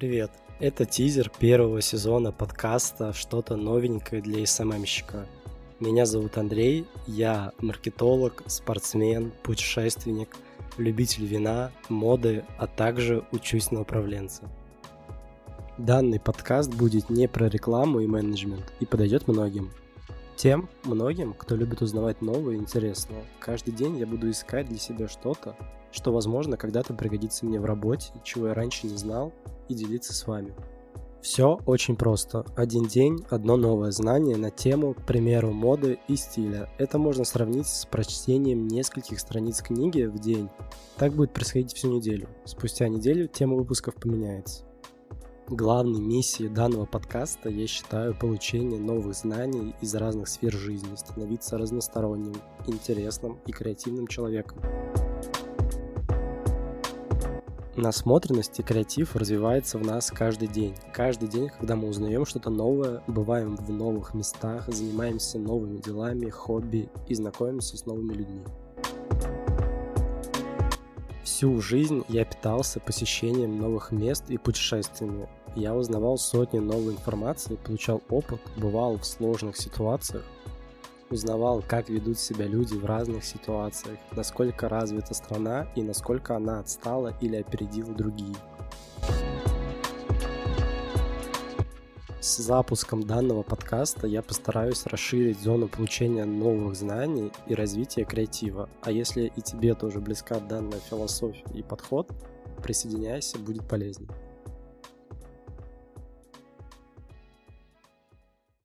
Привет! Это тизер первого сезона подкаста «Что-то новенькое для СММщика». Меня зовут Андрей, я маркетолог, спортсмен, путешественник, любитель вина, моды, а также учусь на управленца. Данный подкаст будет не про рекламу и менеджмент и подойдет многим. Тем многим, кто любит узнавать новое и интересное. Каждый день я буду искать для себя что-то, что, возможно, когда-то пригодится мне в работе, чего я раньше не знал, и делиться с вами. Все очень просто. Один день, одно новое знание на тему, к примеру, моды и стиля. Это можно сравнить с прочтением нескольких страниц книги в день. Так будет происходить всю неделю. Спустя неделю тема выпусков поменяется. Главной миссией данного подкаста я считаю получение новых знаний из разных сфер жизни, становиться разносторонним, интересным и креативным человеком. Насмотренность и креатив развивается в нас каждый день. Каждый день, когда мы узнаем что-то новое, бываем в новых местах, занимаемся новыми делами, хобби и знакомимся с новыми людьми. Всю жизнь я питался посещением новых мест и путешествиями. Я узнавал сотни новой информации, получал опыт, бывал в сложных ситуациях, узнавал, как ведут себя люди в разных ситуациях, насколько развита страна и насколько она отстала или опередила другие. С запуском данного подкаста я постараюсь расширить зону получения новых знаний и развития креатива. А если и тебе тоже близка данная философия и подход, присоединяйся, будет полезно.